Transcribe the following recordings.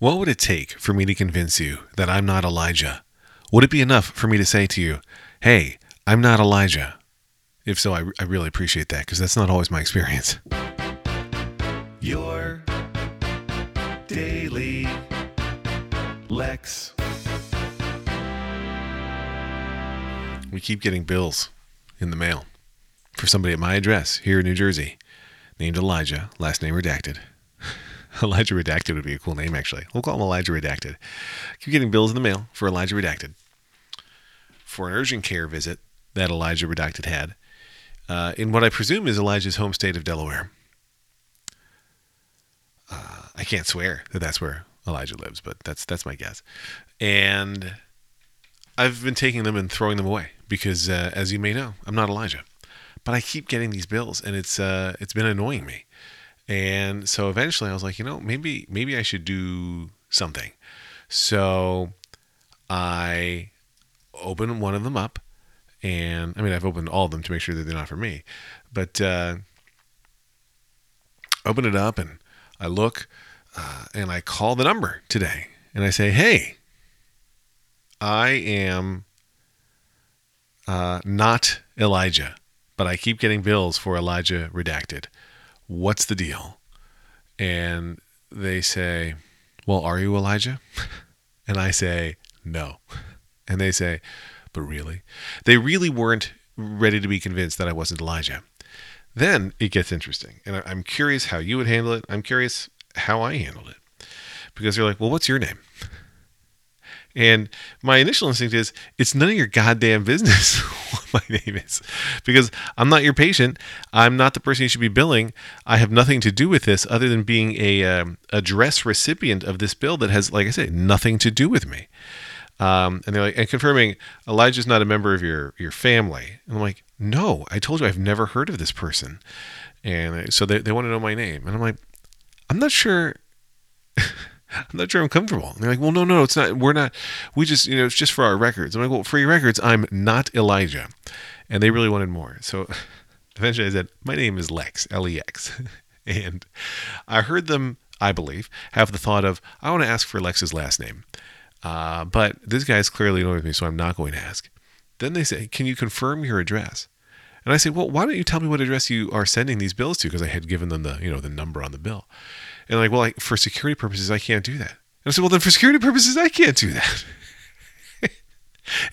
What would it take for me to convince you that I'm not Elijah? Would it be enough for me to say to you, hey, I'm not Elijah? If so, I really appreciate that, because that's not always my experience. Your Daily Lex. We keep getting bills in the mail for somebody at my address here in New Jersey named Elijah, last name redacted. Elijah Redacted would be a cool name, actually. We'll call him Elijah Redacted. Keep getting bills in the mail for Elijah Redacted for an urgent care visit that Elijah Redacted had in what I presume is Elijah's home state of Delaware. I can't swear that that's where Elijah lives, but that's my guess. And I've been taking them and throwing them away because, as you may know, I'm not Elijah. But I keep getting these bills, and it's been annoying me. And so eventually I was like, you know, maybe I should do something. So I opened one of them up, and I mean, I've opened all of them to make sure that they're not for me, but open it up and I look and I call the number today and I say, hey, I am not Elijah, but I keep getting bills for Elijah Redacted. What's the deal? And they say, well, are you Elijah? And I say, no. And they say, but really? They really weren't ready to be convinced that I wasn't Elijah. Then it gets interesting. And I'm curious how you would handle it. I'm curious how I handled it. Because they're like, well, what's your name? And my initial instinct is, it's none of your goddamn business what my name is, because I'm not your patient. I'm not the person you should be billing. I have nothing to do with this other than being a address recipient of this bill that has, like I say, nothing to do with me. And they're like, and confirming Elijah's not a member of your family. And I'm like, no, I told you I've never heard of this person. And so they want to know my name. And I'm like, I'm not sure I'm comfortable. And they're like, well, no, it's not. We're not. We just, you know, it's just for our records. I'm like, well, for your records, I'm not Elijah. And they really wanted more. So eventually I said, my name is Lex, L-E-X. And I heard them, I believe, have the thought of, I want to ask for Lex's last name. But this guy is clearly annoyed with me, so I'm not going to ask. Then they say, can you confirm your address? And I say, well, why don't you tell me what address you are sending these bills to? Because I had given them the, you know, the number on the bill. And like, well, for security purposes, I can't do that. And I said, well, then for security purposes, I can't do that.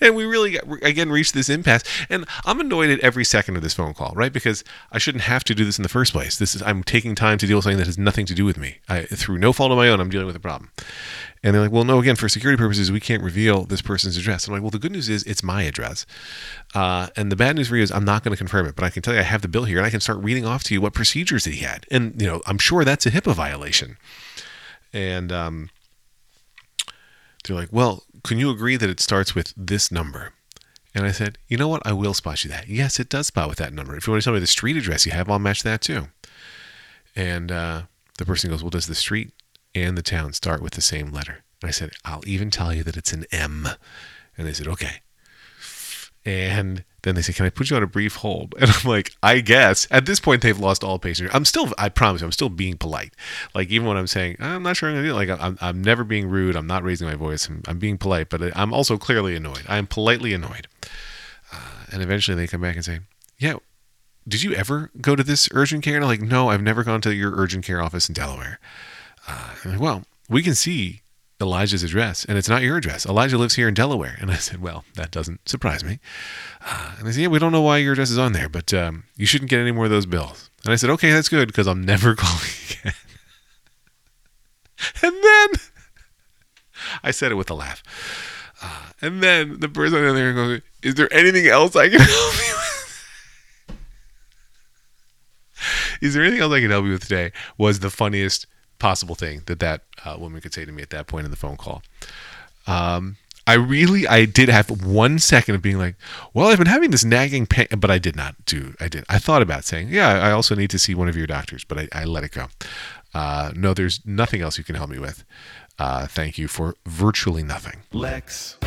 And we really, reached this impasse. And I'm annoyed at every second of this phone call, right? Because I shouldn't have to do this in the first place. I'm taking time to deal with something that has nothing to do with me. Through no fault of my own, I'm dealing with a problem. And they're like, well, no, again, for security purposes, we can't reveal this person's address. I'm like, well, the good news is it's my address. And the bad news for you is I'm not going to confirm it, but I can tell you I have the bill here and I can start reading off to you what procedures that he had. And, you know, I'm sure that's a HIPAA violation. And they're like, well, can you agree that it starts with this number? And I said, you know what? I will spot you that. Yes, it does spot with that number. If you want to tell me the street address you have, I'll match that too. And the person goes, well, does the street and the town start with the same letter? And I said, I'll even tell you that it's an M. And they said, okay. And then they said, can I put you on a brief hold? And I'm like, I guess. At this point, they've lost all patience. I promise you, I'm still being polite. Like, even when I'm saying, I'm not sure I'm going to do it. Like, I'm never being rude. I'm not raising my voice. I'm being polite, but I'm also clearly annoyed. I'm politely annoyed. And eventually they come back and say, yeah, did you ever go to this urgent care? And I'm like, no, I've never gone to your urgent care office in Delaware. I'm like, well, we can see Elijah's address, and it's not your address. Elijah lives here in Delaware. And I said, well, that doesn't surprise me. And they said, yeah, we don't know why your address is on there, but you shouldn't get any more of those bills. And I said, okay, that's good, because I'm never calling again. And then, I said it with a laugh. And then the person on there goes, is there anything else I can help you with? Is there anything else I can help you with today? Was the funniest possible thing that woman could say to me at that point in the phone call. I did have 1 second of being like, well, I've been having this nagging pain, but I did not do. I thought about saying, yeah, I also need to see one of your doctors, but I let it go. No, there's nothing else you can help me with. Thank you for virtually nothing. Lex.